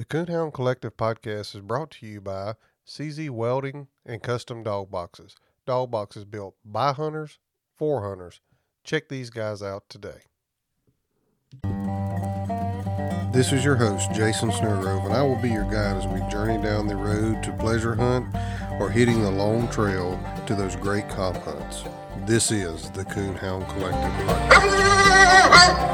The Coonhound Collective podcast is brought to you by CZ Welding and Custom Dog Boxes. Dog boxes built by hunters, for hunters. Check these guys out today. This is your host, Jason Snurgrove, and I will be your guide as we journey down the road to pleasure hunt or hitting the long trail to those great comp hunts. This is the Coonhound Collective Podcast.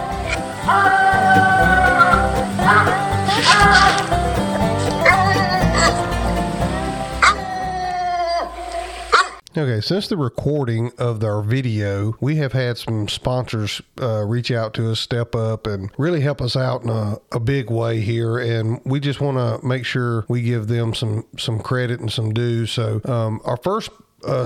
Okay, since the recording of our video, we have had some sponsors reach out to us, step up, and really help us out in a big way here. And we just want to make sure we give them some credit and some due. So our first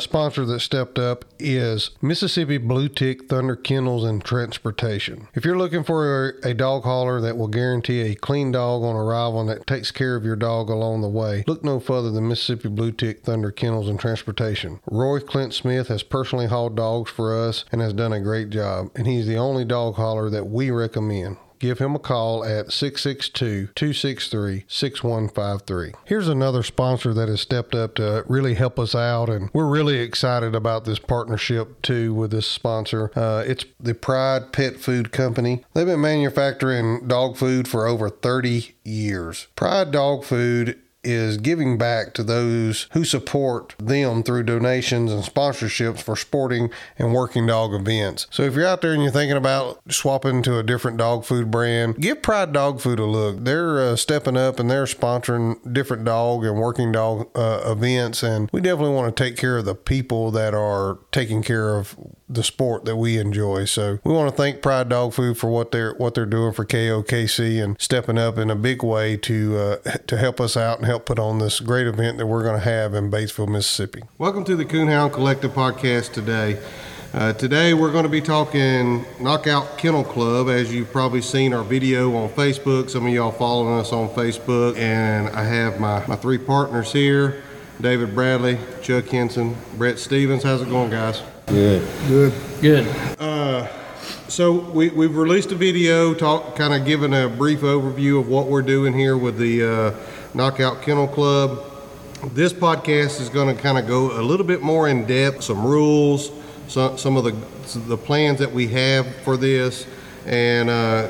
sponsor that stepped up is Mississippi Blue Tick Thunder Kennels and Transportation. If you're looking for a dog hauler that will guarantee a clean dog on arrival and that takes care of your dog along the way, look no further than Mississippi Blue Tick Thunder Kennels and Transportation. Roy Clint Smith has personally hauled dogs for us and has done a great job, and he's the only dog hauler that we recommend. Give him a call at 662-263-6153. Here's another sponsor that has stepped up to really help us out, and we're really excited about this partnership too with this sponsor. It's the Pride Pet Food Company. They've been manufacturing dog food for over 30 years. Pride Dog Food is giving back to those who support them through donations and sponsorships for sporting and working dog events. So if you're out there and you're thinking about swapping to a different dog food brand, give Pride Dog Food a look. They're stepping up and they're sponsoring different dog and working dog events, and we definitely want to take care of the people that are taking care of the sport that we enjoy. So we want to thank Pride Dog Food for what they're doing for KOKC and stepping up in a big way to help us out and help put on this great event that we're going to have in Batesville, Mississippi. Welcome to the Coonhound Collective podcast today. Today we're going to be talking Knockout Kennel Club. As you've probably seen our video on Facebook, some of y'all following us on Facebook, and I have my three partners here, David Bradley, Chuck Henson, Brett Stevens. How's it going, guys? Good. So we've released a video, kind of giving a brief overview of what we're doing here with the Knockout Kennel Club. This podcast is going to kind of go a little bit more in depth, some rules, some of the plans that we have for this, and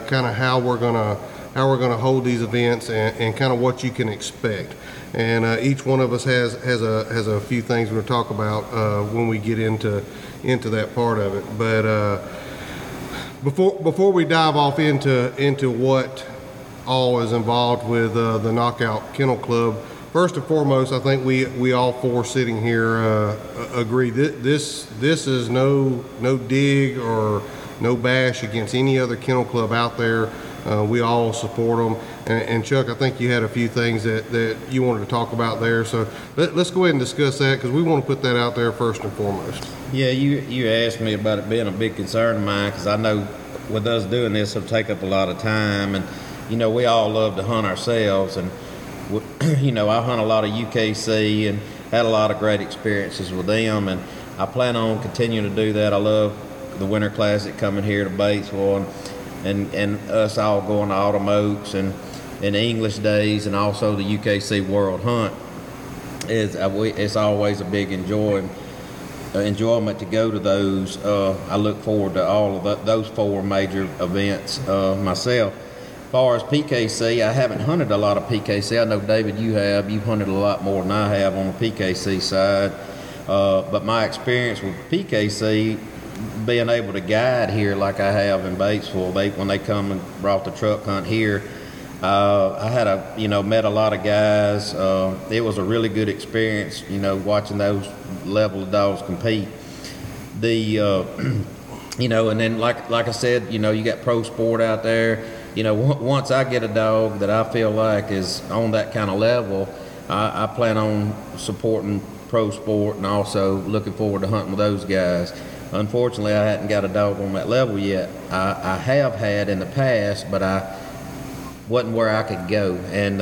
kind of how we're gonna hold these events, and kind of what you can expect. And each one of us has a few things we're going to talk about when we get into that part of it. But before we dive off into what all is involved with the Knockout Kennel Club, first and foremost, I think we all four sitting here agree that this is no dig or no bash against any other kennel club out there. We all support them. And Chuck, I think you had a few things that you wanted to talk about there. So let's go ahead and discuss that, because we want to put that out there first and foremost. Yeah, you asked me about it being a big concern of mine, because I know with us doing this, it'll take up a lot of time. And, you know, we all love to hunt ourselves. And, you know, I hunt a lot of UKC and had a lot of great experiences with them. And I plan on continuing to do that. I love the Winter Classic coming here to Batesville, and us all going to Autumn Oaks and English Days, and also the UKC World Hunt. It's always a big enjoyment to go to those. I look forward to all of those four major events myself. As far as PKC, I haven't hunted a lot of PKC. I know, David, you have. You've hunted a lot more than I have on the PKC side. But my experience with PKC, being able to guide here like I have in Batesville, when they come and brought the truck hunt here, I had met a lot of guys. It was a really good experience, you know, watching those level of dogs compete. And then like I said, you know, you got pro sport out there. You know, once I get a dog that I feel like is on that kind of level, I plan on supporting pro sport and also looking forward to hunting with those guys. Unfortunately, I hadn't got a dog on that level yet. I have had in the past, but I wasn't where I could go. And,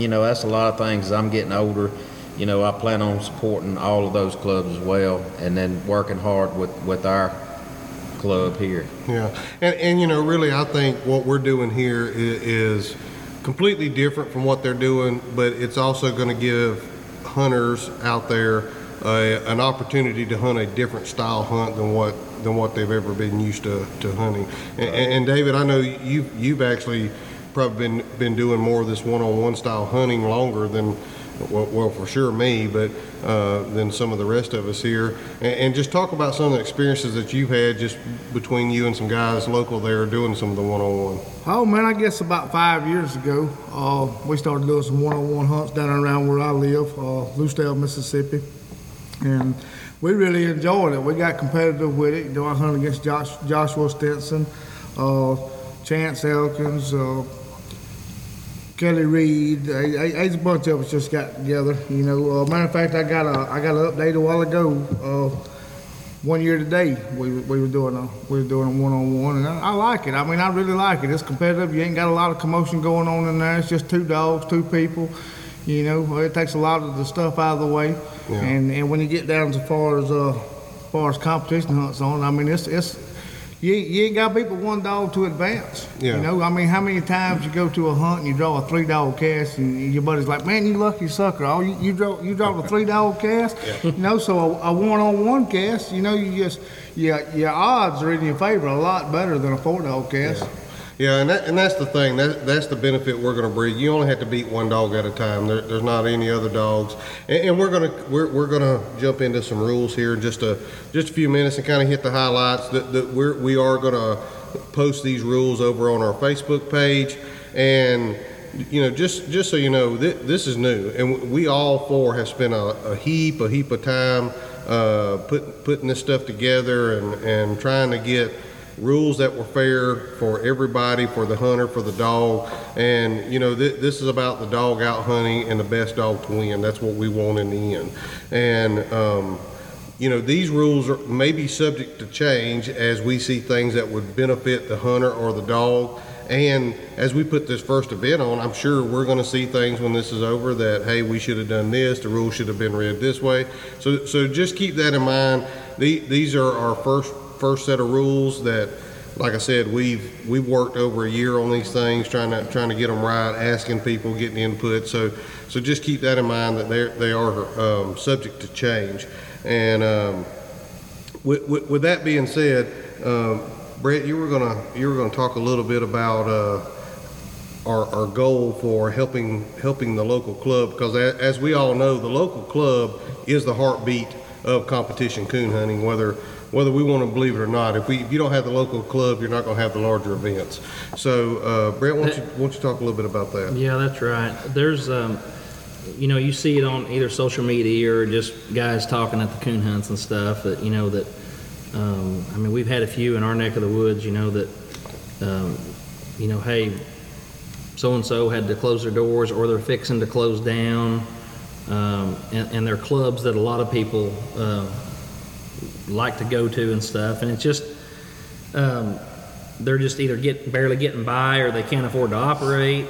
you know, that's a lot of things. As I'm getting older, you know, I plan on supporting all of those clubs as well, and then working hard with our club here. Yeah. And you know, really, I think what we're doing here is completely different from what they're doing, but it's also going to give hunters out there an opportunity to hunt a different style hunt than what they've ever been used to hunting. And David, I know you've actually probably been doing more of this one-on-one style hunting longer than, well, for sure me, but than some of the rest of us here. And just talk about some of the experiences that you've had just between you and some guys local there doing some of the one-on-one. Oh, man, I guess about 5 years ago, we started doing some one-on-one hunts down and around where I live, Loosedale, Mississippi. And we really enjoyed it. We got competitive with it. I hunted against Joshua Stinson, Chance Elkins, Kelly Reed, a bunch of us just got together. Matter of fact, I got an update a while ago. 1 year today, we were doing a one-on-one, and I like it. I mean, I really like it. It's competitive. You ain't got a lot of commotion going on in there. It's just two dogs, two people. It takes a lot of the stuff out of the way. Yeah. And when you get down as far as competition hunts on, I mean, it's you ain't got to beat but one dog to advance. Yeah. I mean, how many times you go to a hunt and you draw a three-dog cast and your buddy's like, man, you lucky sucker. Oh, you draw a three-dog cast? Yeah. So a one-on-one cast, you just, your odds are in your favor a lot better than a four-dog cast. Yeah. Yeah, and that's the thing. That's the benefit we're going to bring. You only have to beat one dog at a time. There's not any other dogs, and we're going to jump into some rules here in just a few minutes and kind of hit the highlights. That we are going to post these rules over on our Facebook page, and just so you know, this is new, and we all four have spent a heap of time putting this stuff together and trying to get rules that were fair for everybody, for the hunter, for the dog. And this is about the dog out hunting and the best dog to win. That's what we want in the end. And these rules may be subject to change as we see things that would benefit the hunter or the dog. And as we put this first event on, I'm sure we're going to see things when this is over that, hey, we should have done this, the rules should have been read this way. So just keep that in mind. These are our first set of rules that, like I said, we've worked over a year on these things, trying to get them right, asking people, getting input. So just keep that in mind that they are subject to change. And with that being said, Brett, you were gonna talk a little bit about our goal for helping the local club, because as we all know, the local club is the heartbeat of competition coon hunting, whether we want to believe it or not. If you don't have the local club, you're not going to have the larger events. So, Brett, why don't you talk a little bit about that? Yeah, that's right. There's, you see it on either social media or just guys talking at the coon hunts and stuff we've had a few in our neck of the woods, hey, so-and-so had to close their doors or they're fixing to close down. And they're clubs that a lot of people, like to go to and stuff, and it's just they're just either barely getting by or they can't afford to operate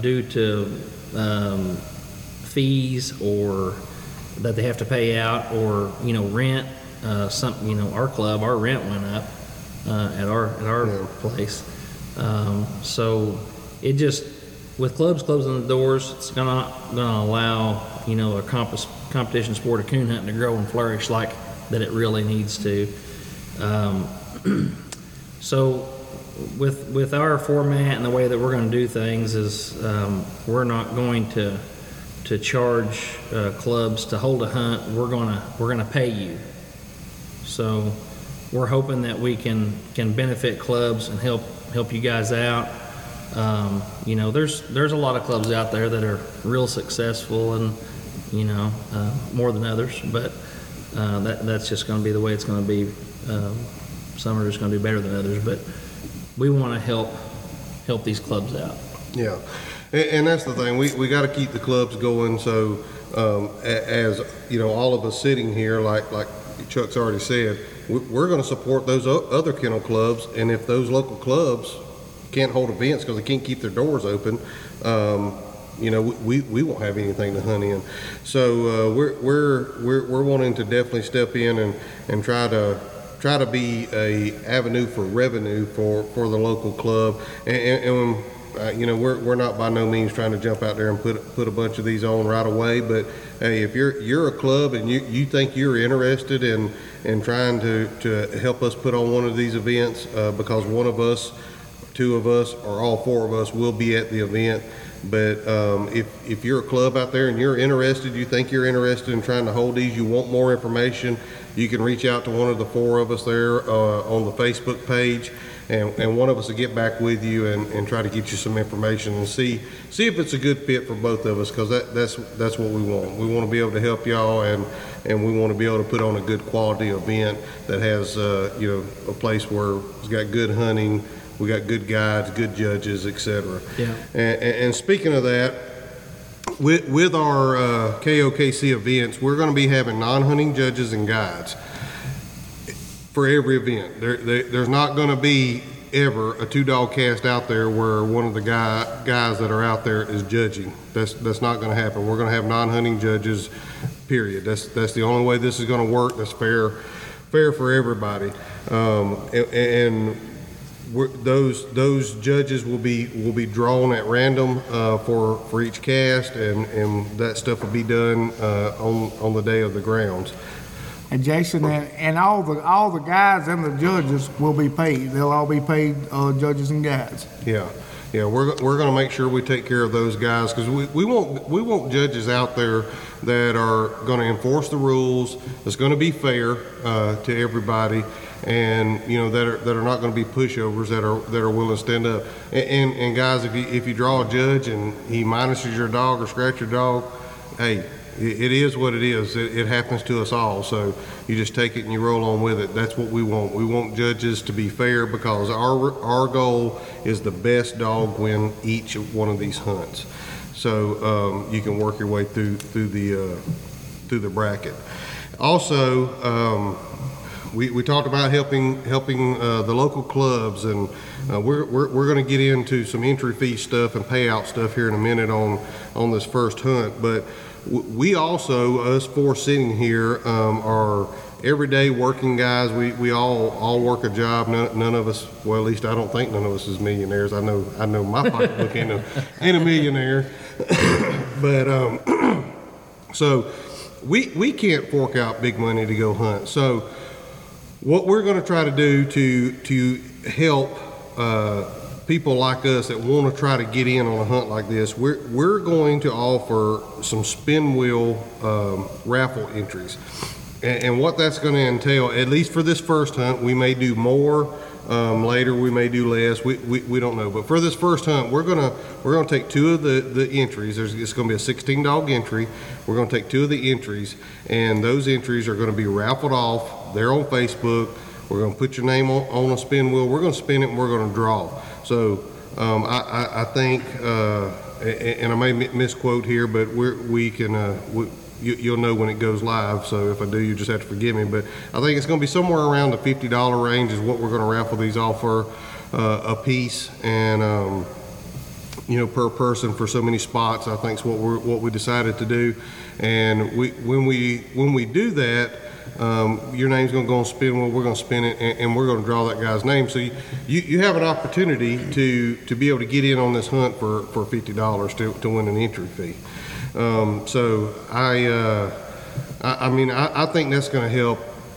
due to fees or that they have to pay out or rent. Our club, our rent went up at our place, so it just, with clubs closing the doors, it's gonna allow a competition sport of coon hunting to grow and flourish like that it really needs to. So with our format and the way that we're going to do things is we're not going to charge clubs to hold a hunt. We're gonna pay you. So we're hoping that we can benefit clubs and help you guys out. There's a lot of clubs out there that are real successful and more than others, but that's just going to be the way it's going to be. Some are just going to do better than others, but we want to help these clubs out. Yeah, and that's the thing. We got to keep the clubs going. So all of us sitting here, like Chuck's already said, we're going to support those other kennel clubs, and if those local clubs can't hold events because they can't keep their doors open, we won't have anything to hunt in. So we're wanting to definitely step in and try to be an avenue for revenue for the local club. And you know, we're not by no means trying to jump out there and put a bunch of these on right away. But hey, if you're a club and you think you're interested in trying to help us put on one of these events, because one of us, two of us, or all four of us will be at the event. But if you're a club out there and you're interested, you think you're interested in trying to hold these, you want more information, you can reach out to one of the four of us there on the Facebook page, and one of us will get back with you and try to get you some information and see if it's a good fit for both of us, because that's what we want. We want to be able to help y'all, and we want to be able to put on a good quality event that has a place where it's got good hunting. We got good guides, good judges, etc. Yeah. And speaking of that, with our KOKC events, we're going to be having non-hunting judges and guides for every event. There's not going to be ever a two-dog cast out there where one of the guys that are out there is judging. That's not going to happen. We're going to have non-hunting judges, period. That's the only way this is going to work. That's fair for everybody. Those judges will be drawn at random for each cast, and that stuff will be done on the day of the grounds. And Jason and all the guides and the judges will be paid. They'll all be paid judges and guides. Yeah, we're going to make sure we take care of those guys, because we want judges out there that are going to enforce the rules. That's going to be fair to everybody. And you know that are not going to be pushovers, that are willing to stand up. And guys, if you draw a judge and he minuses your dog or scratch your dog, hey, it is what it is. It happens to us all. So you just take it and you roll on with it. That's what we want. We want judges to be fair, because our goal is the best dog win each one of these hunts. So you can work your way through the bracket. Also. We talked about helping the local clubs, and we're going to get into some entry fee stuff and payout stuff here in a minute on this first hunt. But we also, us four sitting here, are everyday working guys. We all work a job. None of us, well, at least I don't think none of us is millionaires. I know my pocketbook ain't a millionaire, but so we can't fork out big money to go hunt. So. What we're going to try to do to help people like us that want to try to get in on a hunt like this, we're going to offer some spin wheel raffle entries, and what that's going to entail, at least for this first hunt. We may do more later, we may do less, we don't know, but for this first hunt we're going to take two of the entries. It's going to be a 16 dog entry. We're going to take two of the entries, and those entries are going to be raffled off. They're on Facebook. We're going to put your name on a spin wheel. We're going to spin it, and we're going to draw. So I think, and I may misquote here, but you'll know when it goes live. So if I do, you just have to forgive me. But I think it's going to be somewhere around the $50 range is what we're going to raffle these off for a piece, and per person for so many spots. I think is what we decided to do. And when we do that. Your name's going to go on spin. Well, we're going to spin it, and we're going to draw that guy's name. So you have an opportunity to be able to get in on this hunt for $50 to win an entry fee. So I think that's going to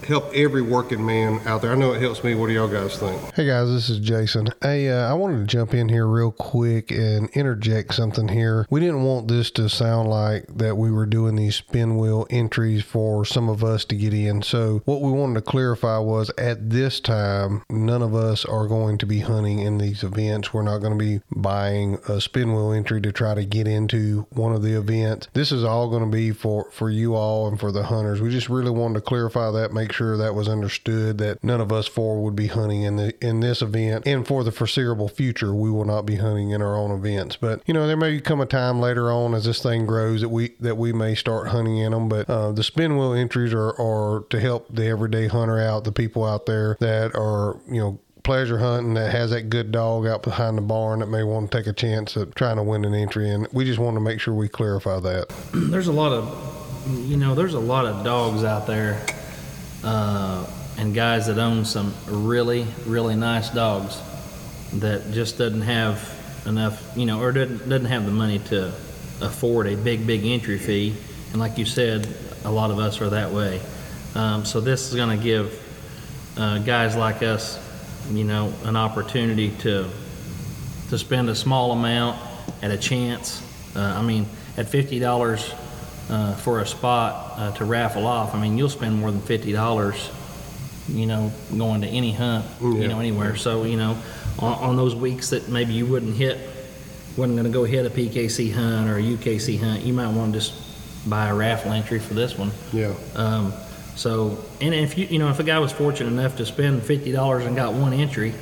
help every working man out there. I know it helps me. What do y'all guys think? Hey guys, this is Jason. Hey, I wanted to jump in here real quick and interject something here. We didn't want this to sound like that we were doing these spin wheel entries for some of us to get in. So what we wanted to clarify was, at this time, none of us are going to be hunting in these events. We're not going to be buying a spin wheel entry to try to get into one of the events. This is all going to be for you all and for the hunters. We just really wanted to clarify that, make sure that was understood, that none of us four would be hunting in this event, and for the foreseeable future we will not be hunting in our own events. But there may come a time later on as this thing grows that we may start hunting in them, but the spin wheel entries are to help the everyday hunter out, the people out there that are pleasure hunting, that has that good dog out behind the barn that may want to take a chance at trying to win an entry, and we just want to make sure we clarify that. There's a lot of dogs out there and guys that own some really, really nice dogs that just doesn't have enough, you know, or doesn't have the money to afford a big entry fee. And like you said, a lot of us are that way. So this is going to give guys like us, you know, an opportunity to spend a small amount at a chance. I mean, at $50 for a spot to raffle off, I mean, you'll spend more than $50, you know, going to any hunt, you know, anywhere. So, you know, on those weeks that maybe you wasn't going to go hit a PKC hunt or a UKC hunt, you might want to just buy a raffle entry for this one. Yeah. So, and if you know, if a guy was fortunate enough to spend $50 and got one entry,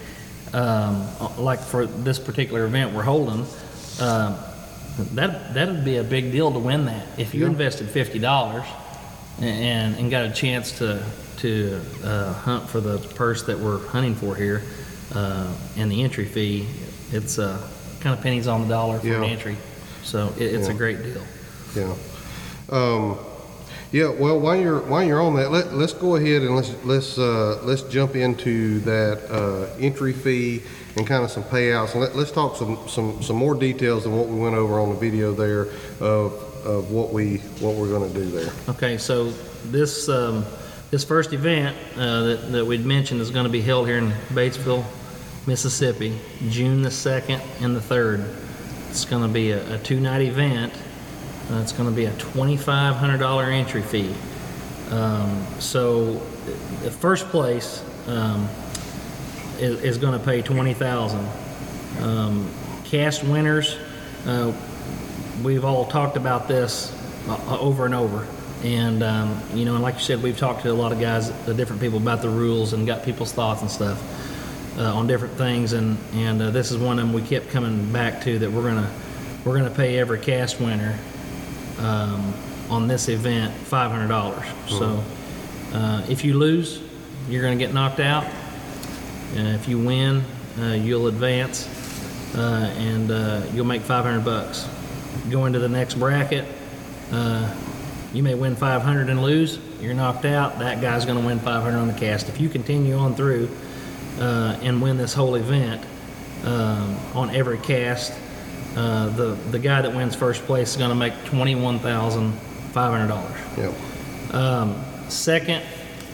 like for this particular event we're holding, that would be a big deal to win that. If you invested $50 and got a chance to hunt for the purse that we're hunting for here, and the entry fee, it's kind of pennies on the dollar for an entry. So it's a great deal. Yeah. Yeah, well, while you're on that, let's go ahead and let's jump into that entry fee and kind of some payouts. And let's talk some more details than what we went over on the video there of what we're going to do there. Okay, so this this first event that we'd mentioned is going to be held here in Batesville, Mississippi, June the 2nd and the 3rd. It's going to be a two-night event. It's going to be a $2,500 entry fee. So the first place is going to pay $20,000. Cast winners, we've all talked about this over and over. And, you know, and like you said, we've talked to a lot of guys, different people about the rules and got people's thoughts and stuff on different things. And this is one of them we kept coming back to, that we're going to pay every cast winner on this event $500. Mm-hmm. So if you lose, you're going to get knocked out. If you win, you'll advance and you'll make $500. Go into the next bracket, you may win $500 and lose. You're knocked out. That guy's going to win $500 on the cast. If you continue on through and win this whole event on every cast, the guy that wins first place is going to make $21,500. Yep. Second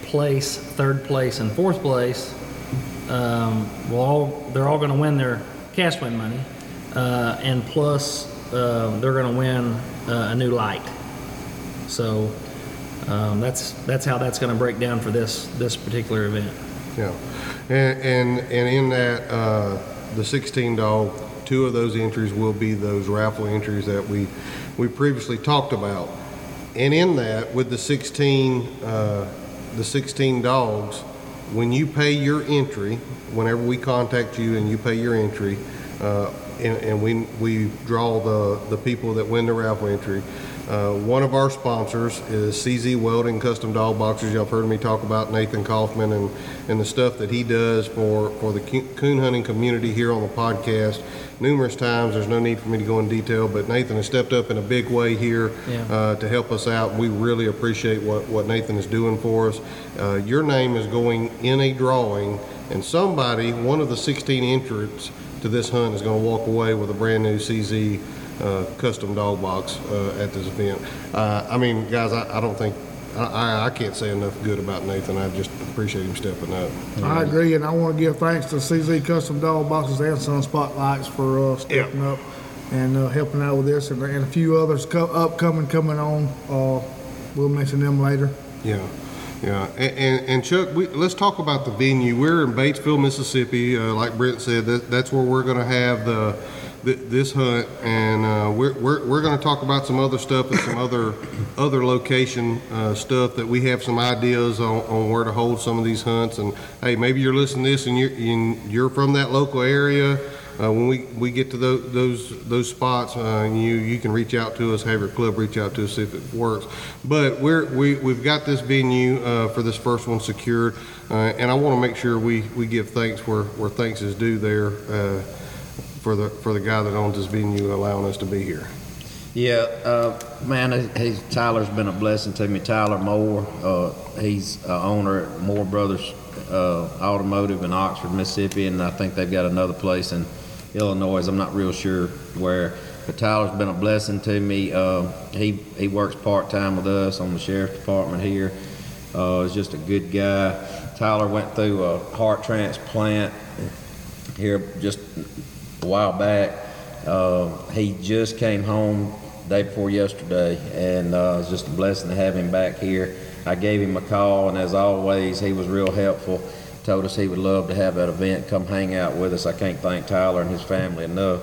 place, third place, and fourth place, they're all going to win their cash win money, and plus they're going to win a new light. So that's how that's going to break down for this particular event. Yeah, and in that the $16. Two of those entries will be those raffle entries that we previously talked about, and in that, with the 16 dogs, when you pay your entry, whenever we contact you and you pay your entry, and we draw the people that win the raffle entry. One of our sponsors is CZ Welding Custom Dog Boxes. Y'all have heard me talk about Nathan Kaufman and the stuff that he does for the coon hunting community here on the podcast numerous times. There's no need for me to go in detail, but Nathan has stepped up in a big way here to help us out. We really appreciate what Nathan is doing for us. Your name is going in a drawing, and one of the 16 entrants to this hunt is going to walk away with a brand new CZ custom dog box at this event. I mean, guys, I don't think I can't say enough good about Nathan. I just appreciate him stepping up. I agree, and I want to give thanks to CZ Custom Dog Boxes and Sun Spotlights for stepping up and helping out with this, and a few others coming on. We'll mention them later. Yeah. Yeah, and Chuck, let's talk about the venue. We're in Batesville, Mississippi. Like Brent said, that's where we're going to have this hunt, and we're going to talk about some other stuff and some other location stuff that we have some ideas on where to hold some of these hunts. And hey, maybe you're listening to this and you're from that local area. When we get to those spots, you can reach out to us, have your club reach out to us, see if it works. But we've got this venue for this first one secured, and I want to make sure we give thanks where thanks is due there for the guy that owns this venue allowing us to be here. Yeah, man, Tyler's been a blessing to me. Tyler Moore, he's owner at Moore Brothers Automotive in Oxford, Mississippi, and I think they've got another place in Illinois. I'm not real sure where. But Tyler's been a blessing to me. He works part-time with us on the sheriff's department here. He's just a good guy. Tyler went through a heart transplant here just a while back. He just came home day before yesterday, and it's just a blessing to have him back here. I gave him a call, and as always, he was real helpful. Told us he would love to have that event, come hang out with us. I can't thank Tyler and his family enough.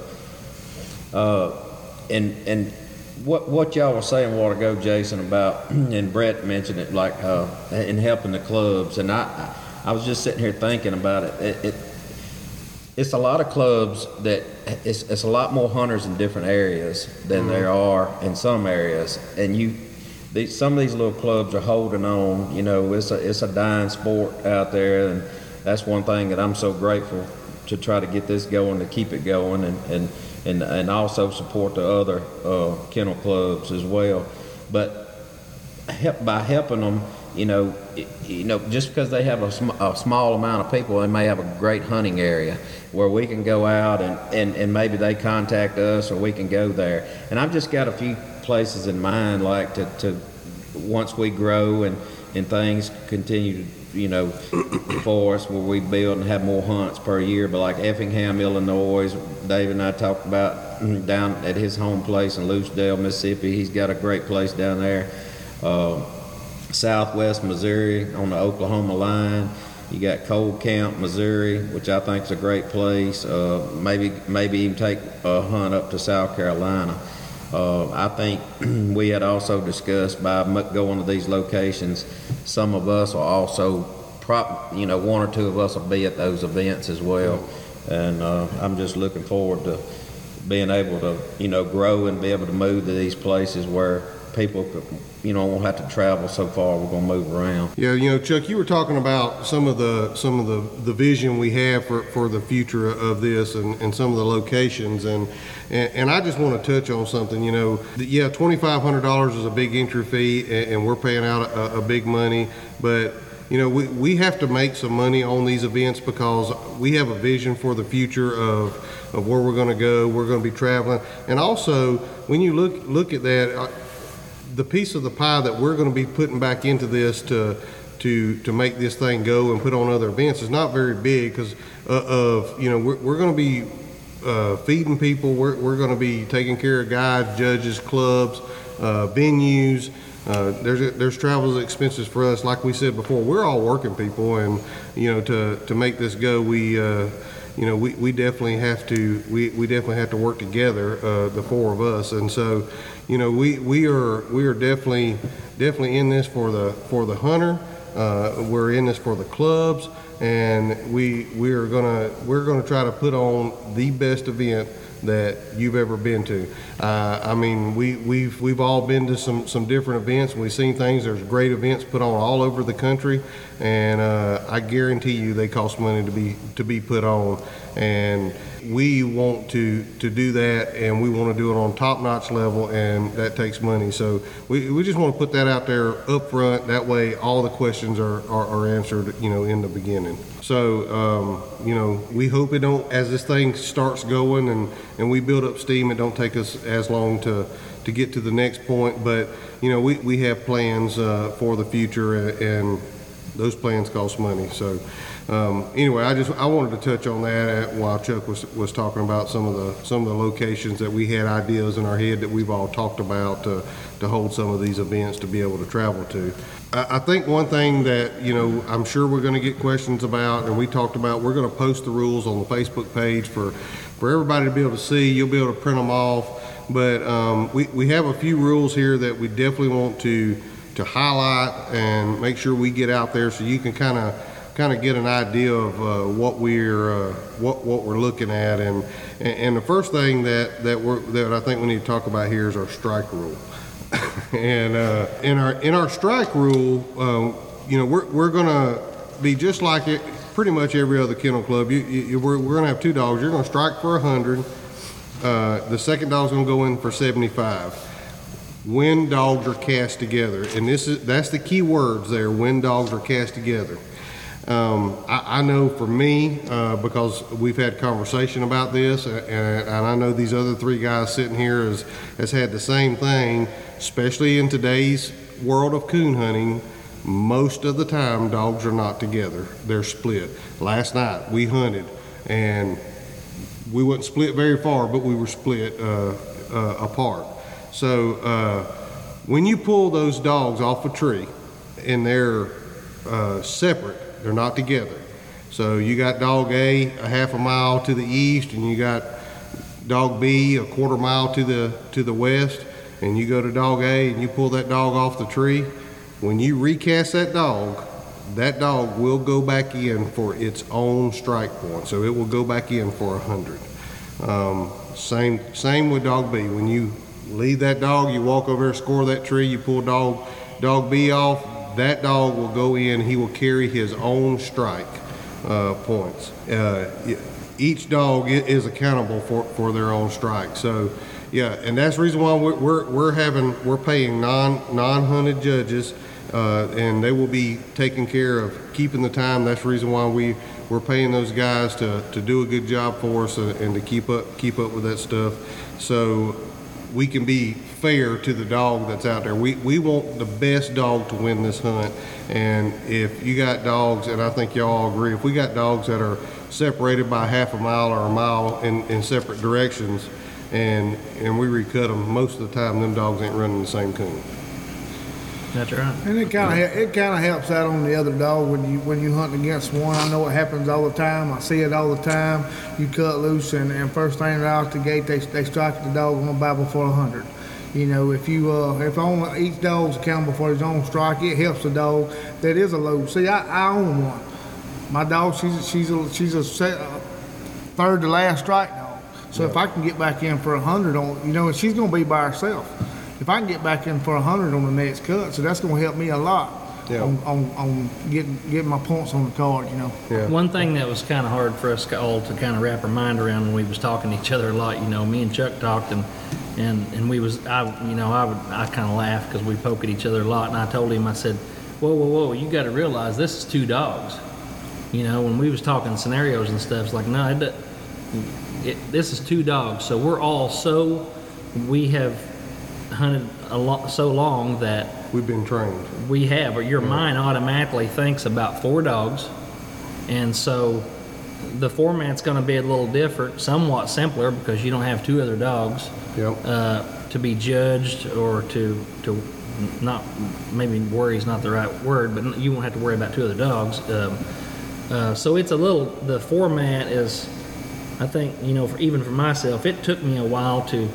And what y'all were saying a while ago, Jason, about, and Brett mentioned it, like in helping the clubs, and I was just sitting here thinking about it. It's a lot of clubs that it's a lot more hunters in different areas than there are in some areas, and some of these little clubs are holding on. You know, it's a dying sport out there, and that's one thing that I'm so grateful to try to get this going, to keep it going, and also support the other kennel clubs as well. But by helping them, just because they have a small amount of people, they may have a great hunting area where we can go out and maybe they contact us or we can go there. And I've just got a few places in mind, like to once we grow and things continue to for us, where we build and have more hunts per year. But like Effingham, Illinois, David and I talked about down at his home place in Loosedale, Mississippi. He's got a great place down there. Southwest Missouri on the Oklahoma line. You got Cold Camp, Missouri, which I think is a great place. Maybe even take a hunt up to South Carolina. I think we had also discussed by going to these locations, some of us will also, one or two of us will be at those events as well. And I'm just looking forward to being able to, grow and be able to move to these places where people could, won't have to travel so far. We're going to move around. Yeah, Chuck, you were talking about some of the vision we have for the future of this and some of the locations, and I just want to touch on something. $2,500 is a big entry fee, and we're paying out a big money, but we have to make some money on these events because we have a vision for the future of where we're going to go. We're going to be traveling, and also when you look at that. The piece of the pie that we're going to be putting back into this to make this thing go and put on other events is not very big because we're going to be feeding people. We're going to be taking care of guides, judges, clubs, venues. There's travel expenses for us. Like we said before, we're all working people, and to make this go, we definitely have to work together, the four of us, and so. We are definitely in this for the hunter. We're in this for the clubs, and we're gonna try to put on the best event that you've ever been to. We've all been to some different events. We've seen things. There's great events put on all over the country, and I guarantee you they cost money to be put on. And we want to do that, and we want to do it on top-notch level, and that takes money. So we just want to put that out there up front. That way all the questions are answered, in the beginning. So, we hope it don't, as this thing starts going and we build up steam, it don't take us as long to get to the next point. But, we have plans for the future, and those plans cost money. So anyway, I wanted to touch on that while Chuck was talking about some of the locations that we had ideas in our head that we've all talked about to hold some of these events to be able to travel to. I think one thing that, I'm sure we're going to get questions about, and we talked about, we're going to post the rules on the Facebook page for everybody to be able to see. You'll be able to print them off. But we have a few rules here that we definitely want to highlight and make sure we get out there so you can kind of get an idea of what we're looking at, and the first thing that I think we need to talk about here is our strike rule. And in our strike rule, we're gonna be just like it pretty much every other kennel club. We're gonna have two dogs. You're gonna strike for 100. The second dog's gonna go in for 75. When dogs are cast together, and that's the key words there. When dogs are cast together, I know for me, because we've had conversation about this, and I know these other three guys sitting here has had the same thing, especially in today's world of coon hunting. Most of the time, dogs are not together. They're split. Last night, we hunted, and we weren't split very far, but we were split apart. So when you pull those dogs off a tree, and they're separate, they're not together. So you got dog A half a mile to the east, and you got dog B a quarter mile to the west, and you go to dog A and you pull that dog off the tree. When you recast that dog will go back in for its own strike point. So it will go back in for 100. Same with dog B. When you leave that dog, you walk over there, score that tree, you pull dog B off, that dog will go in. He will carry his own strike points. Each dog is accountable for their own strike. So. Yeah, and that's the reason why we're paying non-hunted judges, and they will be taking care of keeping the time. That's the reason why we're paying those guys to do a good job for us and to keep up with that stuff, so we can be fair to the dog that's out there. We want the best dog to win this hunt, and if you got dogs, and I think y'all agree, if we got dogs that are separated by half a mile or a mile in separate directions, and we recut them, most of the time them dogs ain't running the same coon. That's right. And it kind of helps out on the other dog when you hunt against one. I know it happens all the time. I see it all the time. You cut loose and first thing out the gate they strike the dog on by before 100. You know, if each dog's accountable for his own strike, it helps the dog that is a load. See, I own one. My dog, she's a third to last strike dog. So if I can get back in for 100 on, and she's going to be by herself. If I can get back in for 100 on the next cut, so that's going to help me a lot on getting my points on the card, Yeah. One thing that was kind of hard for us all to kind of wrap our mind around when we was talking to each other a lot, me and Chuck talked and we was, I kind of laughed because we poke at each other a lot, and I told him, I said, whoa, you got to realize this is two dogs. When we was talking scenarios and stuff, it's like, no, it doesn't. This is two dogs, so we have hunted a lot so long that we've been trained. We have, or your mind automatically thinks about four dogs, and so the format's going to be a little different, somewhat simpler because you don't have two other dogs to be judged or to not, maybe worry is not the right word, but you won't have to worry about two other dogs. So it's the format is. I think, even for myself, it took me a while to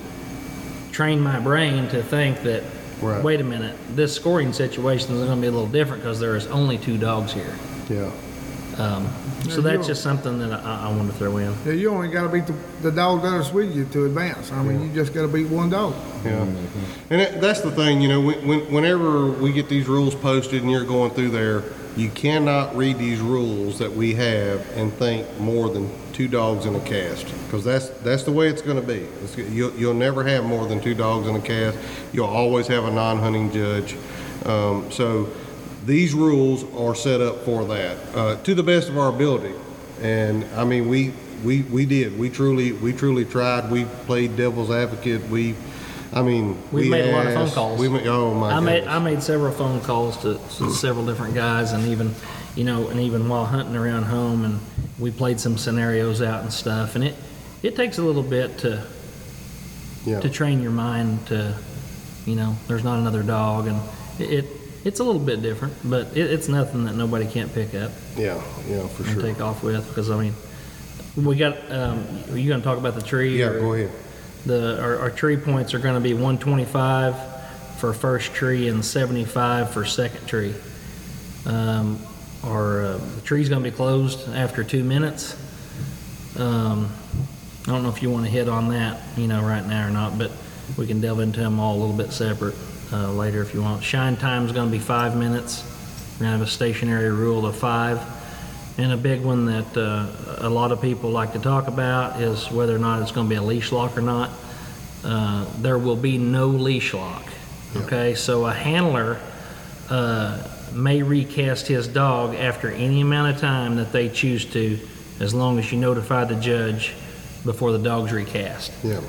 train my brain to think that, right, wait a minute, this scoring situation is going to be a little different because there is only two dogs here. Yeah. So that's just something that I want to throw in. Yeah, you only got to beat the dog that's with you to advance. I mean, you just got to beat one dog. Yeah. Mm-hmm. And that's the thing, whenever we get these rules posted and you're going through there, you cannot read these rules that we have and think more than two dogs in a cast, because that's the way it's going to be. You'll never have more than two dogs in a cast. You'll always have a non-hunting judge. So these rules are set up for that to the best of our ability. And I mean, we truly tried. We played devil's advocate. We made a lot of phone calls. I made several phone calls to several different guys, and even while hunting around home, and we played some scenarios out and stuff. And it takes a little bit to train your mind to, there's not another dog, and it's a little bit different, but it's nothing that nobody can't pick up. Yeah, for sure. And take off with, because we got. Are you going to talk about the tree? Yeah, go ahead. Our tree points are going to be 125 for first tree and 75 for second tree. The tree's going to be closed after 2 minutes. I don't know if you want to hit on that, right now or not, but we can delve into them all a little bit separate later if you want. Shine time is going to be 5 minutes. We're going to have a stationary rule of 5. And a big one that a lot of people like to talk about is whether or not it's going to be a leash lock or not. There will be no leash lock. Okay, so a handler may recast his dog after any amount of time that they choose to, as long as you notify the judge before the dog's recast. Yeah.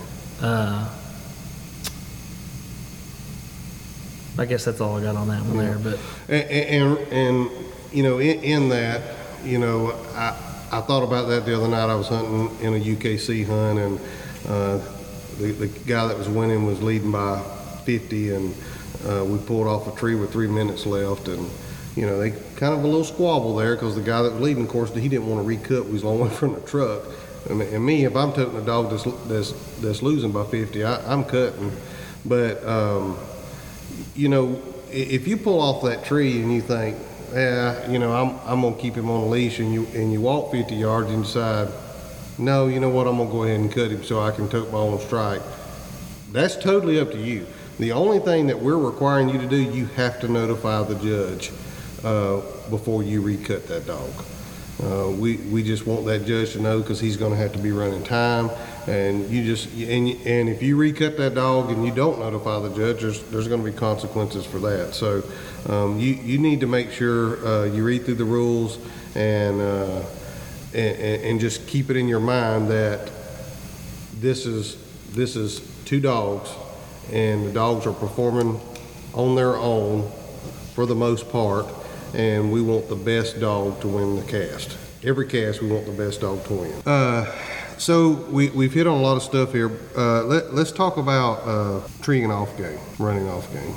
I guess that's all I got on that one there. But and you know, in that, you know, I thought about that the other night. I was hunting in a UKC hunt, and the guy that was winning was leading by 50, and we pulled off a tree with 3 minutes left, and you know, they kind of a little squabble there because the guy that was leading, of course, he didn't want to recut. We was a long way from the truck, and me, if I'm taking a dog that's losing by 50, I'm cutting, but. You know, if you pull off that tree and you think, yeah, you know, I'm gonna keep him on a leash, and you walk 50 yards and decide, no, you know what, I'm gonna go ahead and cut him so I can tote my own strike. That's totally up to you. The only thing that we're requiring you to do, you have to notify the judge before you recut that dog. We just want that judge to know, because he's going to have to be running time, and you just and if you recut that dog and you don't notify the judge, there's going to be consequences for that. So you need to make sure you read through the rules and just keep it in your mind that this is two dogs, and the dogs are performing on their own for the most part. And we want the best dog to win the cast. Every cast, we want the best dog to win. So we've hit on a lot of stuff here. Let's talk about treeing off game, running off game.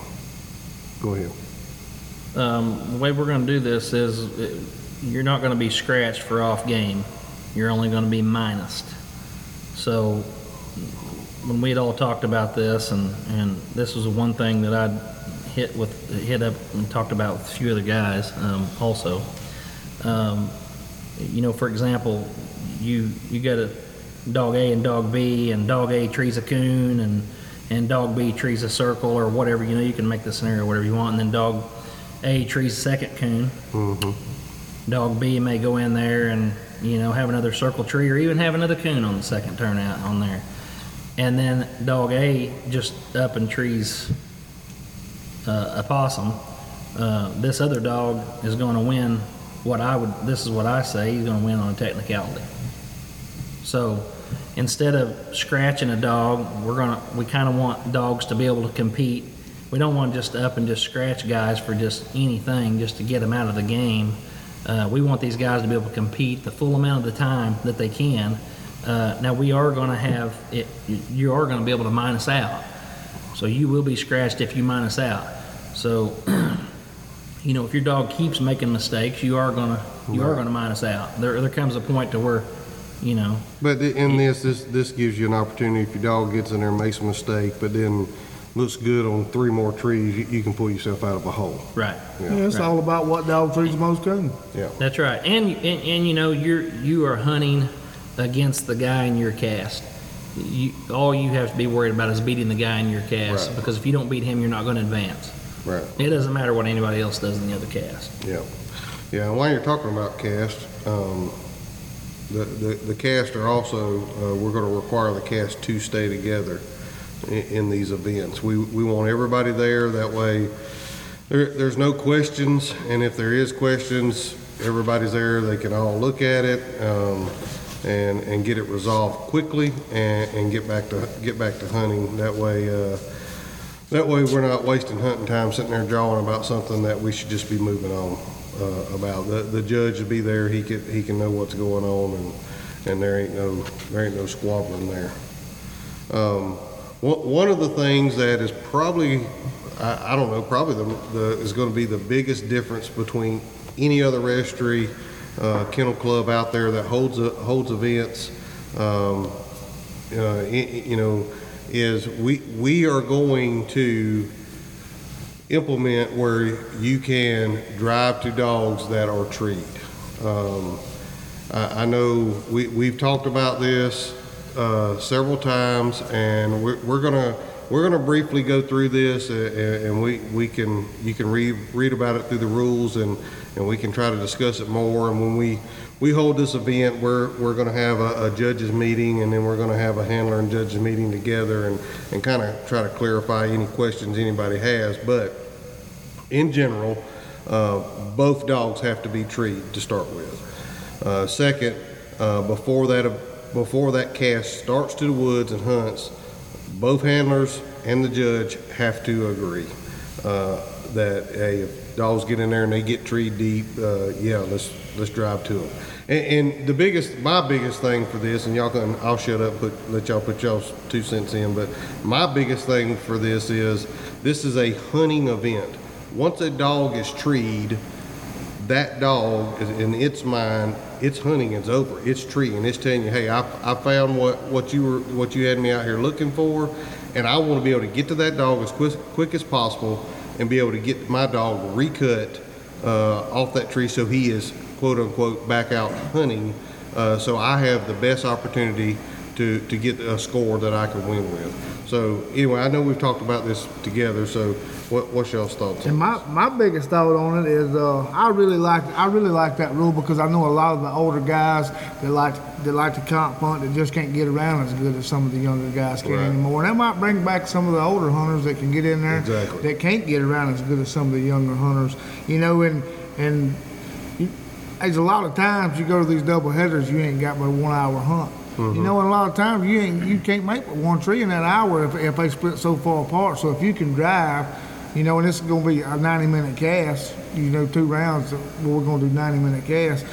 Go ahead. The way we're going to do this is you're not going to be scratched for off game. You're only going to be minused. So when we'd all talked about this, and this was the one thing that I'd hit up and talked about with a few other guys also. You know, for example, you got a dog A and dog B, and dog A trees a coon, and dog B trees a circle or whatever. You know, you can make the scenario whatever you want, and then dog A trees second coon. Mm-hmm. Dog B may go in there and, you know, have another circle tree, or even have another coon on the second turnout on there. And then dog A just up and trees a possum. This other dog is going to win. This is what I say, he's going to win on a technicality. So instead of scratching a dog, we kind of want dogs to be able to compete. We don't want just up and just scratch guys for just anything, just to get them out of the game. We want these guys to be able to compete the full amount of the time that they can. Now we are going to have it. You are going to be able to minus out. So you will be scratched if you minus out. So, you know, if your dog keeps making mistakes, you are gonna minus out. There comes a point to where, you know. But in this gives you an opportunity. If your dog gets in there and makes a mistake, but then looks good on three more trees, you can pull yourself out of a hole. Right. Yeah. It's all about what dog trees the most coon. Yeah. That's right. And you know, you are hunting against the guy in your cast. All you have to be worried about is beating the guy in your cast, right? Because if you don't beat him, you're not going to advance. Right. It doesn't matter what anybody else does in the other cast. Yeah. Yeah, and while you're talking about cast, the cast are also, we're going to require the cast to stay together in these events. We want everybody there. That way there's no questions, and if there is questions, everybody's there. They can all look at it. And get it resolved quickly, and get back to hunting. That way we're not wasting hunting time sitting there jawing about something that we should just be moving on about. The judge will be there. He can know what's going on, and there ain't no squabbling there. One of the things that is probably is going to be the biggest difference between any other registry kennel club out there that holds events, you know, is we are going to implement where you can drive to dogs that are treed. I know we've talked about this several times, and we're gonna briefly go through this, and you can read about it through the rules, and we can try to discuss it more. And when we hold this event, we're going to have a judges meeting, and then we're going to have a handler and judges meeting together, and kind of try to clarify any questions anybody has. But in general, both dogs have to be treed to start with. Second, before that cast starts to the woods and hunts, both handlers and the judge have to agree that, hey, if dogs get in there and they get treed deep, let's drive to them. And my biggest thing for this, and y'all can, I'll shut up, let y'all put y'all's 2 cents in, but my biggest thing for this is a hunting event. Once a dog is treed, that dog is in its mind, its hunting is over. It's treeing. It's telling you, hey, I found what you had me out here looking for, and I want to be able to get to that dog as quick as possible and be able to get my dog recut off that tree so he is, quote unquote, back out hunting, so I have the best opportunity to get a score that I can win with. So anyway, I know we've talked about this together, so what's y'all's thoughts? And my biggest thought on it is I really like that rule, because I know a lot of the older guys that like to comp hunt that just can't get around as good as some of the younger guys can anymore. And that might bring back some of the older hunters that can get in there that can't get around as good as some of the younger hunters. You know, and there's a lot of times you go to these double headers, you ain't got but a 1 hour hunt. Mm-hmm. You know, and a lot of times you can't make but one tree in that hour if they split so far apart. So if you can drive, you know, and this is going to be a 90-minute cast, you know, 2 rounds, we're going to do 90-minute cast.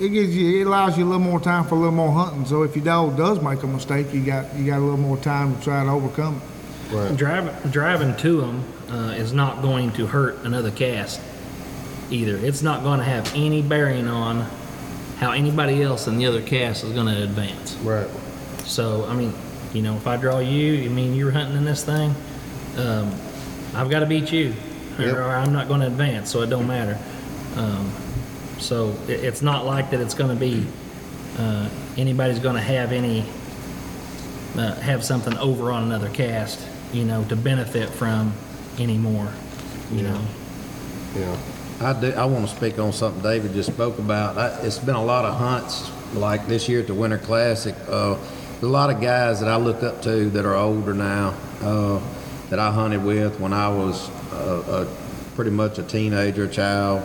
It allows you a little more time for a little more hunting. So if your dog does make a mistake, you got a little more time to try to overcome it. Right. Driving to them is not going to hurt another cast either. It's not going to have any bearing on how anybody else in the other cast is going to advance. Right. So, I mean, you know, if I draw you, I mean, you're hunting in this thing, I've got to beat you, or I'm not going to advance, so it don't matter. So it's not like that it's going to be anybody's going to have have something over on another cast, you know, to benefit from anymore, you know. Yeah. I want to speak on something David just spoke about. It's been a lot of hunts like this year at the Winter Classic. A lot of guys that I look up to that are older now that I hunted with when I was pretty much a teenager, child.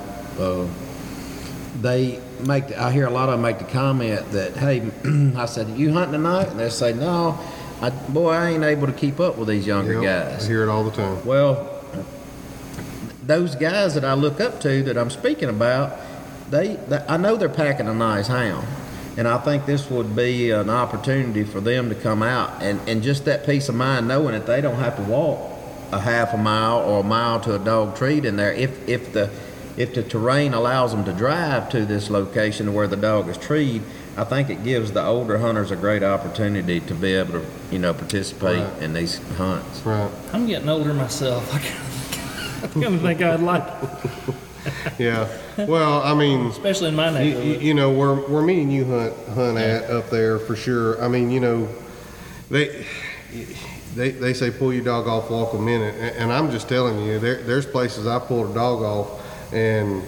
I hear a lot of them make the comment that, hey, I said, you hunting tonight? And they say, no, I ain't able to keep up with these younger guys. I hear it all the time. Well, those guys that I look up to that I'm speaking about, I know they're packing a nice hound, and I think this would be an opportunity for them to come out and just that peace of mind knowing that they don't have to walk a half a mile or a mile to a dog treat in there if the terrain allows them to drive to this location where the dog is treed. I think it gives the older hunters a great opportunity to be able to, you know, participate in these hunts. Right. I'm getting older myself. I don't think I'd like it. Yeah. Well, I mean, especially in my neighborhood. You know, where me and you hunt at up there for sure. I mean, you know, they say pull your dog off, walk a minute, and I'm just telling you, there's places I pulled a dog off, and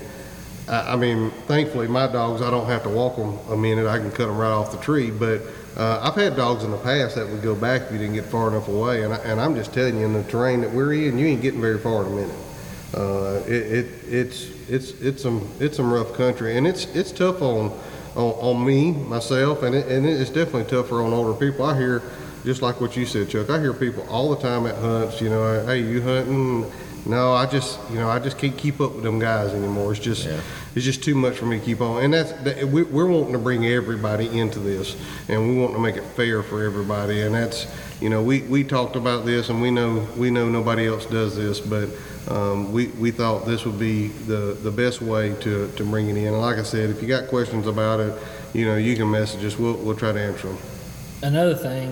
I mean, thankfully my dogs, I don't have to walk them a minute. I can cut them right off the tree, but. I've had dogs in the past that would go back if you didn't get far enough away, and I'm just telling you, in the terrain that we're in, you ain't getting very far in a minute. It's some rough country, and it's tough on me myself, and it's definitely tougher on older people. I hear, just like what you said, Chuck, I hear people all the time at hunts, you know, hey, you hunting? No, I just can't keep up with them guys anymore. It's just too much for me to keep on. And we're wanting to bring everybody into this, and we want to make it fair for everybody. And that's, you know, we talked about this, and we know nobody else does this, but we thought this would be the best way to bring it in. And like I said, if you got questions about it, you know, you can message us. We'll try to answer them. Another thing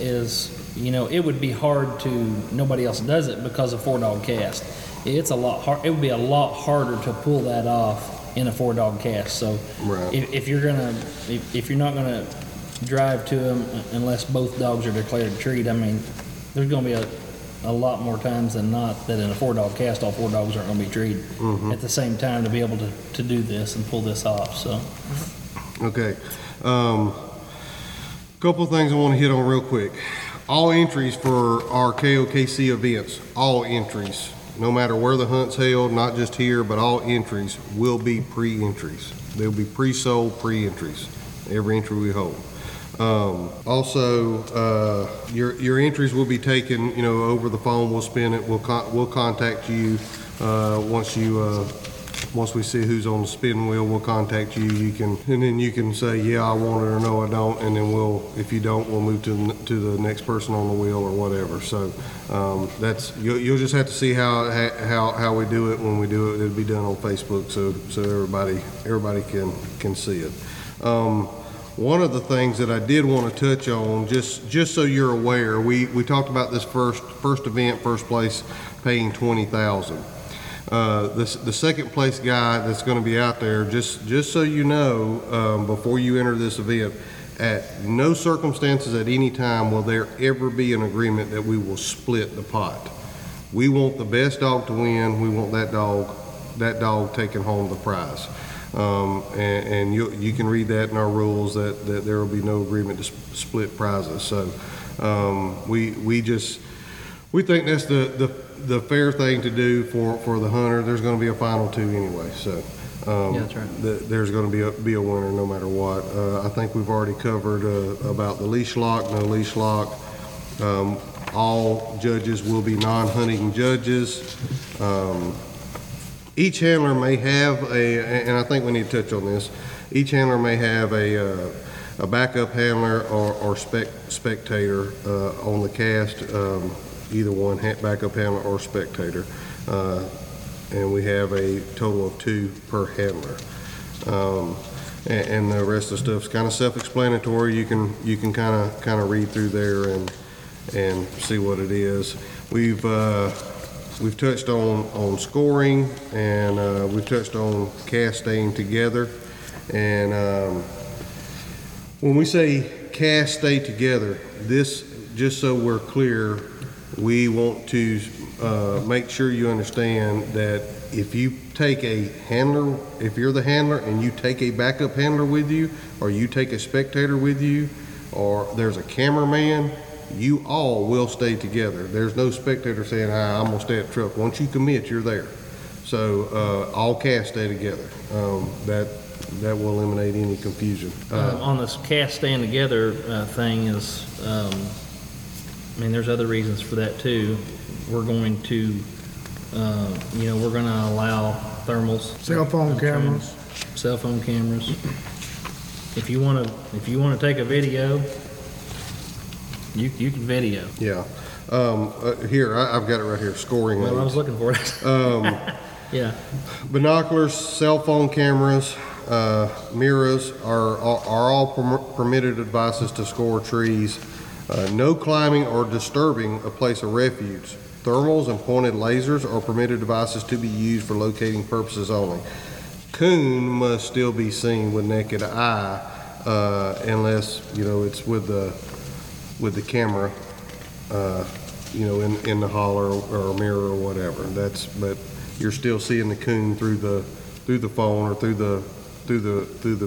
is, you know, it would be hard to, nobody else does it because of 4-dog cast. It's a lot hard. It would be a lot harder to pull that off in a 4-dog cast. So if you're not gonna drive to them unless both dogs are declared treat, I mean, there's gonna be a lot more times than not that in a 4-dog cast, all 4 dogs aren't gonna be treated at the same time to be able to do this and pull this off. So okay, couple things I want to hit on real quick. All entries for our KOKC events, no matter where the hunt's held, not just here, but all entries will be pre-entries. They'll be pre-sold pre-entries, every entry we hold. Also, your entries will be taken, you know, over the phone. We'll spin it. We'll contact you once we see who's on the spin wheel. We'll contact you. You can say, yeah, I want it, or no, I don't. And then if you don't, we'll move to the next person on the wheel or whatever. So you'll just have to see how we do it when we do it. It'll be done on Facebook, so everybody can see it. One of the things that I did want to touch on, just so you're aware, we talked about this first event, first place, paying $20,000. The second place guy that's going to be out there, just so you know, before you enter this event, at no circumstances at any time will there ever be an agreement that we will split the pot. We want the best dog to win. We want that dog taking home the prize. And you can read that in our rules that there will be no agreement to split prizes. So we think that's the fair thing to do for the hunter. There's going to be a final two anyway, so yeah, that's right. There's going to be a winner no matter what. I think we've already covered about the leash lock, no leash lock. All judges will be non-hunting judges. Each handler may have and I think we need to touch on this, each handler may have a backup handler or spectator on the cast, either one, backup handler or spectator. And we have a total of two per handler. And the rest of the stuff's kind of self-explanatory. You can kind of read through there and see what it is. We've touched on scoring, and we've touched on cast staying together. And when we say cast stay together, this, just so we're clear, we want to make sure you understand that if you take a handler, if you're the handler and you take a backup handler with you, or you take a spectator with you, or there's a cameraman, you all will stay together. There's no spectator saying, I'm going to stay at the truck. Once you commit, you're there. So all cast stay together. That will eliminate any confusion. On this cast staying together thing is, there's other reasons for that too. We're going to, we're going to allow thermals. Cell phone cameras. If you want to take a video, You can video. Yeah. Here, I've got it right here, scoring. Well, I was looking for it. Yeah. Binoculars, cell phone cameras, mirrors are all permitted devices to score trees. No climbing or disturbing a place of refuge. Thermals and pointed lasers are permitted devices to be used for locating purposes only. Coon must still be seen with naked eye, unless, it's with the camera, in the holler or mirror or whatever. But you're still seeing the coon through the phone or through the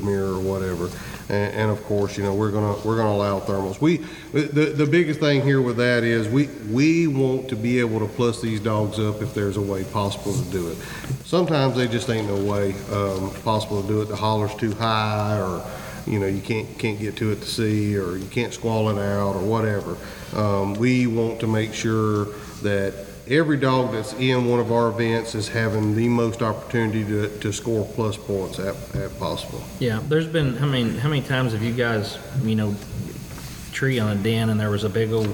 mirror or whatever. And of course, we're gonna allow thermals. The biggest thing here with that is we want to be able to plus these dogs up if there's a way possible to do it. Sometimes they just ain't no way possible to do it. The holler's too high, or you can't get to it to see, or you can't squall it out, or whatever. We want to make sure that every dog that's in one of our events is having the most opportunity to score plus points at possible. Yeah, there's been, how many times have you guys, tree on a den and there was a big old,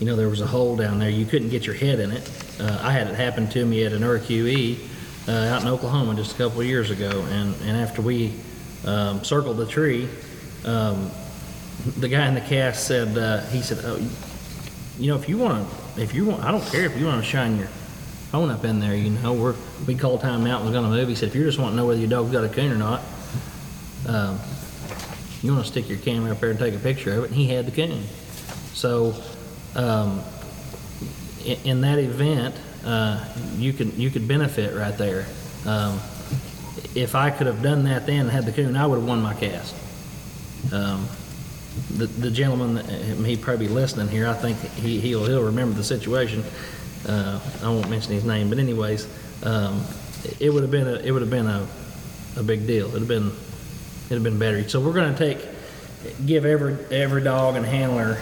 there was a hole down there, you couldn't get your head in it. I had it happen to me at an RQE out in Oklahoma just a couple of years ago, and after we circled the tree, the guy in the cast said, oh, I don't care if you want to shine your phone up in there, we called time out and we're going to move. He said, if you just want to know whether your dog's got a coon or not, you want to stick your camera up there and take a picture of it, and he had the coon. So in that event, you could benefit right there. If I could have done that then and had the coon, I would have won my cast. The gentleman, he'd probably be listening here. I think he'll remember the situation. I won't mention his name, but anyways, it would have been a big deal. It'd have been better. So we're going to give every dog and handler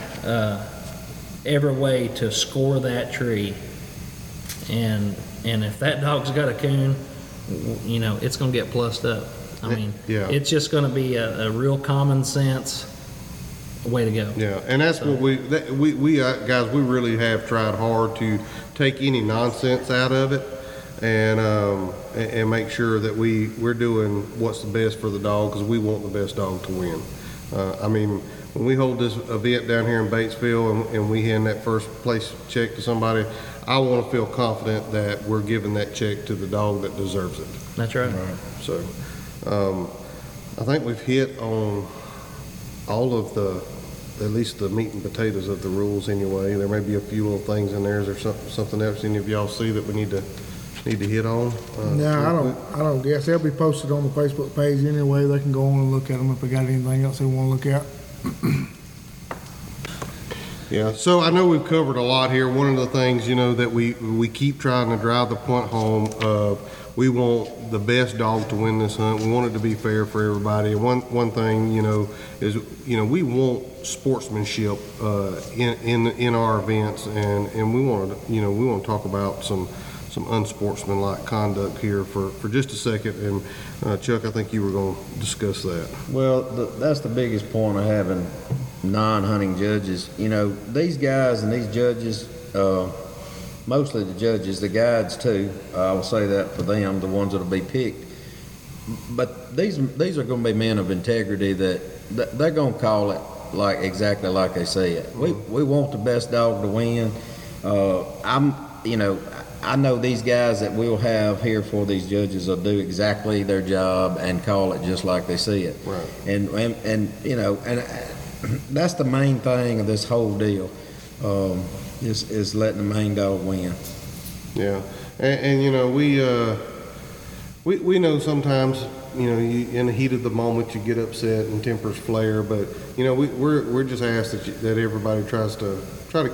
every way to score that tree, and if that dog's got a coon, you know, it's going to get plussed up. I mean, yeah. It's just going to be a real common sense way to go. Yeah, and that's so. What we really have tried hard to take any nonsense out of it, and make sure that we're doing what's the best for the dog, because we want the best dog to win. I mean, when we hold this event down here in Batesville and we hand that first place check to somebody, I want to feel confident that we're giving that check to the dog that deserves it. That's right. Right. So I think we've hit on all of at least the meat and potatoes of the rules anyway. There may be a few little things in there. Is there something else any of y'all see that we need to hit on? No, I don't guess. They'll be posted on the Facebook page anyway. They can go on and look at them if they got anything else they want to look at. Yeah, so I know we've covered a lot here. One of the things, you know, that we keep trying to drive the point home of, we want the best dog to win this hunt. We want it to be fair for everybody. One thing, you know, is, you know, we want sportsmanship in our events, and we want to, you know, we want to talk about some unsportsmanlike conduct here for just a second, and Chuck, I think you were going to discuss that. Well, that's the biggest point of having non-hunting judges. You know, these guys and these judges, mostly the judges, the guides too, I will say that for them, the ones that will be picked, but these are going to be men of integrity that they're going to call it like exactly like they say it. Mm-hmm. We want the best dog to win. I know these guys that we'll have here for these judges will do exactly their job and call it just like they see it. Right. And you know, and that's the main thing of this whole deal, is letting the main dog win. Yeah, and you know, we know sometimes, you know, in the heat of the moment you get upset and tempers flare, but you know, we're just asked that everybody tries to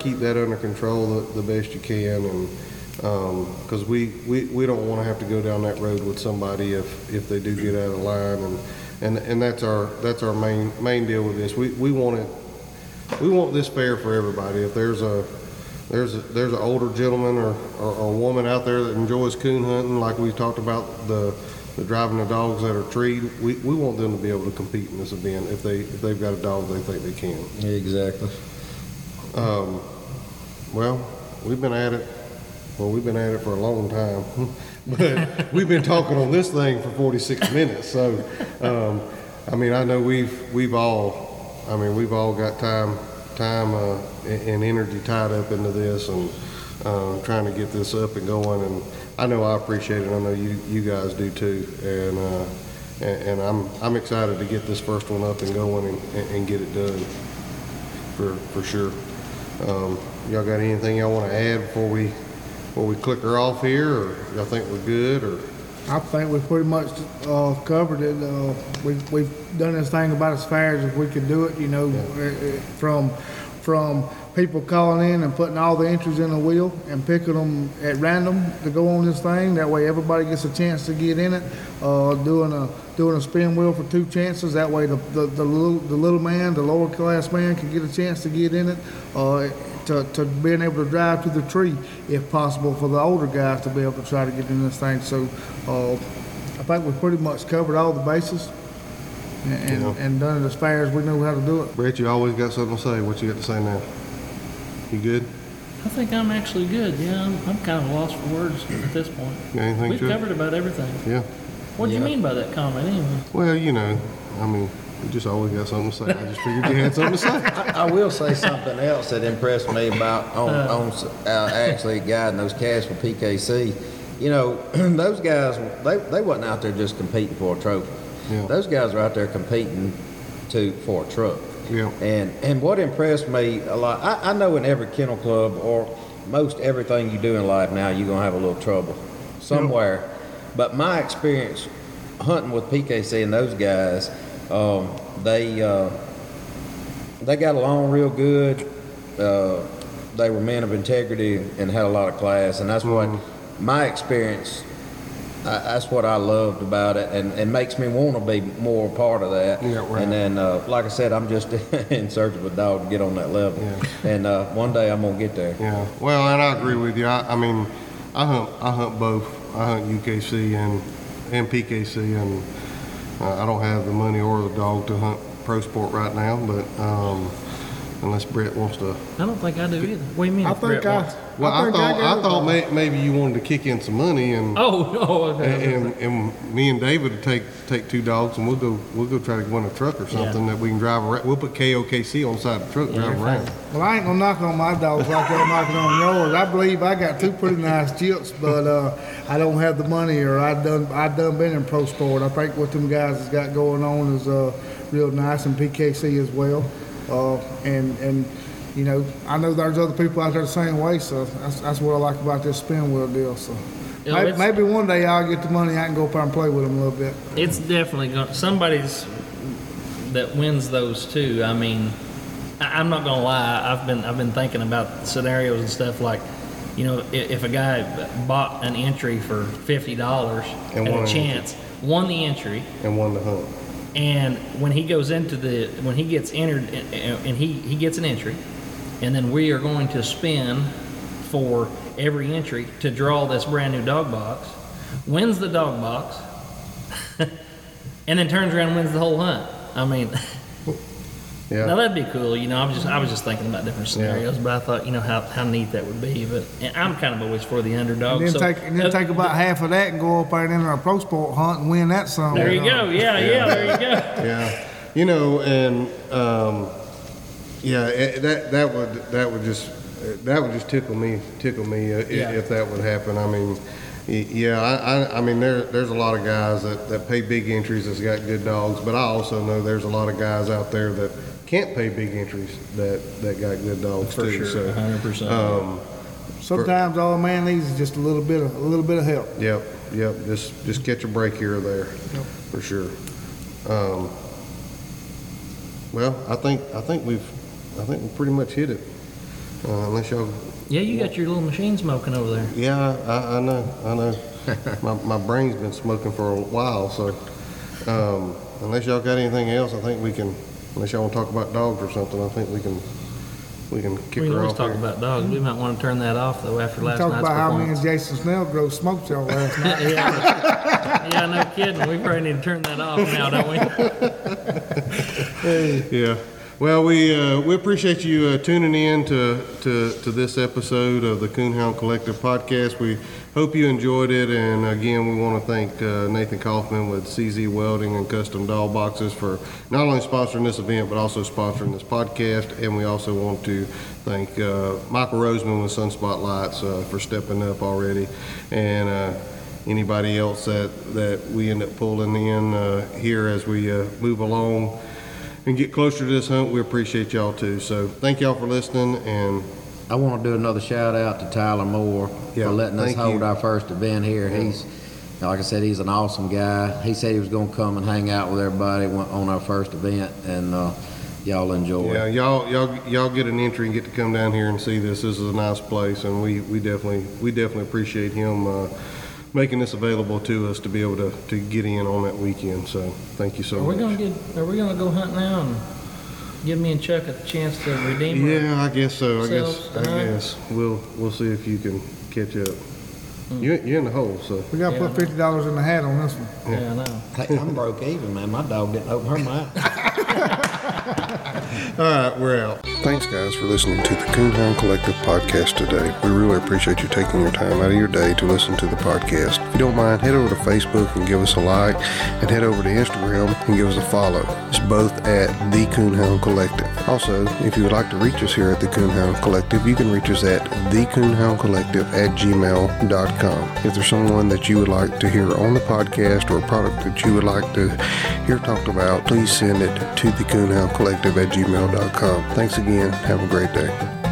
keep that under control the best you can, and. Because we don't want to have to go down that road with somebody if they do get out of line, and that's our main deal with this. We want this fair for everybody. If there's an older gentleman or woman out there that enjoys coon hunting, like we talked about the driving the dogs that are treed, we want them to be able to compete in this event if they've got a dog they think they can. Exactly. Well, we've been at it for a long time, but we've been talking on this thing for 46 minutes. So, I mean, I know we've all got time and energy tied up into this, and trying to get this up and going. And I know I appreciate it. I know you guys do too. And I'm excited to get this first one up and going and get it done for sure. Y'all got anything y'all want to add before we? Will we click her off here, or y'all think we're good, or? I think we pretty much covered it. We've done this thing about as far as we could do it, you know, yeah. From people calling in and putting all the entries in a wheel and picking them at random to go on this thing. That way everybody gets a chance to get in it. Doing a spin wheel for 2 chances. That way the little man, the lower class man, can get a chance to get in it. To being able to drive to the tree, if possible, for the older guys to be able to try to get in this thing. So I think we've pretty much covered all the bases and done it as far as we know how to do it. Brett, you always got something to say. What you got to say now? You good? I think I'm actually good. Yeah, I'm kind of lost for words at this point. Anything we've covered about everything. Yeah. What do you mean by that comment anyway? Well, you know, I mean, you just always got something to say. I just figured you had something to say. I will say something else that impressed me about actually guiding those calves for PKC. You know, those guys, they wasn't out there just competing for a trophy. Yeah. Those guys were out there competing for a truck. Yeah. And what impressed me a lot, I know in every kennel club or most everything you do in life now, you're going to have a little trouble somewhere. Yeah. But my experience hunting with PKC and those guys, they got along real good. they were men of integrity and had a lot of class, and that's what my experience, that's what I loved about it, and it makes me want to be more part of that. Yeah, right. And then, like I said, I'm just in search of a dog to get on that level. Yeah. And one day I'm going to get there. Yeah. Well, and I agree with you. I mean, I hunt both. I hunt UKC and PKC, and I don't have the money or the dog to hunt pro sport right now, but unless Brett wants to. I don't think I do either. What do you mean? I thought maybe you wanted to kick in some money and and me and David would take two dogs and we'll go try to win a truck or something that we can drive around. We'll put KOKC on the side of the truck and drive around. Well, I ain't gonna knock on my dogs like I'm knocking on yours. I believe I got two pretty nice chips, but I don't have the money, or I done been in pro sport. I think what them guys has got going on is real nice, and PKC as well, and. You know, I know there's other people out there the same way, so that's what I like about this spin wheel deal. So maybe one day I'll get the money, I can go up there and play with them a little bit. It's definitely going. Somebody's that wins those two. I mean, I'm not gonna lie. I've been thinking about scenarios and stuff like, you know, if a guy bought an entry for $50 and had a chance, won the entry and won the hunt, and when he goes into the when he gets entered and he gets an entry. And then we are going to spin for every entry to draw this brand new dog box, wins the dog box, and then turns around and wins the whole hunt. I mean, now that'd be cool. You know, I was just thinking about different scenarios, but I thought, you know, how neat that would be. But and I'm kind of always for the underdog. And then, take about half of that and go up there and enter a pro sport hunt and win that song. There you go. Yeah, there you go. Yeah. You know, and... yeah, that would just tickle me if that would happen. I mean, I mean there's a lot of guys that pay big entries that's got good dogs, but I also know there's a lot of guys out there that can't pay big entries that got good dogs for too. Sure, 100%. Sometimes all a man needs is just a little bit of help. Yep. Just catch a break here or there, for sure. Well, I think we've pretty much hit it, unless y'all. Yeah, you got your little machine smoking over there. Yeah, I know. my brain's been smoking for a while, so unless y'all got anything else, I think we can. Unless y'all want to talk about dogs or something, I think we can kick her off. We always talk about dogs. We might want to turn that off though after last night's performance. Talk about how me and Jason Snurgrove smoked y'all last night. Yeah, no kidding. We probably need to turn that off now, don't we? Yeah. Well, we appreciate you tuning in to this episode of the Coonhound Collective podcast. We hope you enjoyed it, and again, we want to thank Nathan Kaufman with CZ Welding and Custom Doll Boxes for not only sponsoring this event, but also sponsoring this podcast, and we also want to thank Michael Roseman with Sun Spotlights for stepping up already, and anybody else that we end up pulling in here as we move along and get closer to this hunt. We appreciate y'all too. So thank y'all for listening, and I want to do another shout out to Tyler Moore for letting us hold our first event here. Yeah. He's, like I said, he's an awesome guy. He said he was going to come and hang out with everybody on our first event, and y'all enjoy it. Yeah, y'all get an entry and get to come down here and see this. This is a nice place, and we definitely appreciate him making this available to us to be able to get in on that weekend. So thank you so much. Are we gonna go hunt now and give me and Chuck a chance to redeem ourselves? I guess so. I guess we'll see if you can catch up. You're in the hole, so we gotta put $50 in the hat on this one. Yeah, I know. Hey, I'm broke even, man. My dog didn't open her mouth. All right, we're out. Thanks, guys, for listening to the Coonhound Collective podcast today. We really appreciate you taking your time out of your day to listen to the podcast. If you don't mind, head over to Facebook and give us a like, and head over to Instagram and give us a follow. It's both at The Coonhound Collective. Also, if you would like to reach us here at The Coonhound Collective, you can reach us at thecoonhoundcollective@gmail.com. If there's someone that you would like to hear on the podcast or a product that you would like to hear talked about, please send it to thecoonhoundcollective@gmail.com. Thanks again. Have a great day.